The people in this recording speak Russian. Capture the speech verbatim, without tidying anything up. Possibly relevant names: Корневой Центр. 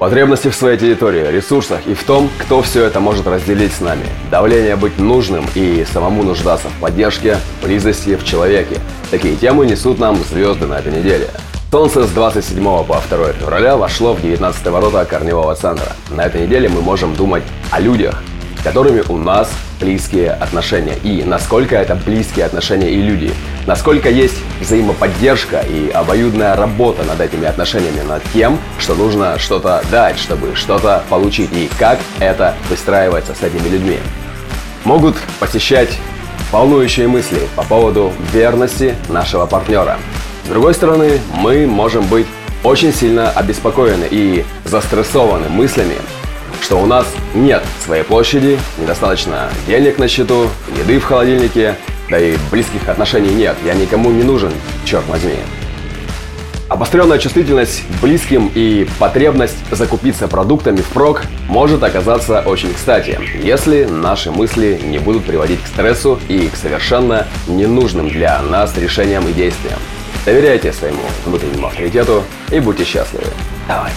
Потребности в своей территории, ресурсах и в том, кто все это может разделить с нами. Давление быть нужным и самому нуждаться в поддержке, близости, в человеке. Такие темы несут нам звезды на этой неделе. Солнце с двадцать седьмого по второе февраля вошло в девятнадцатые ворота Корневого Центра. На этой неделе мы можем думать о людях, с которыми у нас близкие отношения. И насколько это близкие отношения и люди. Насколько есть взаимоподдержка и обоюдная работа над этими отношениями, над тем, что нужно что-то дать, чтобы что-то получить. И как это выстраивается с этими людьми. Могут посещать волнующие мысли по поводу верности нашего партнера. С другой стороны, мы можем быть очень сильно обеспокоены и застрессованы мыслями, что у нас нет своей площади, недостаточно денег на счету, еды в холодильнике, да и близких отношений нет, я никому не нужен, черт возьми. Обостренная чувствительность к близким и потребность закупиться продуктами впрок может оказаться очень кстати, если наши мысли не будут приводить к стрессу и к совершенно ненужным для нас решениям и действиям. Доверяйте своему внутреннему авторитету и будьте счастливы. Давайте!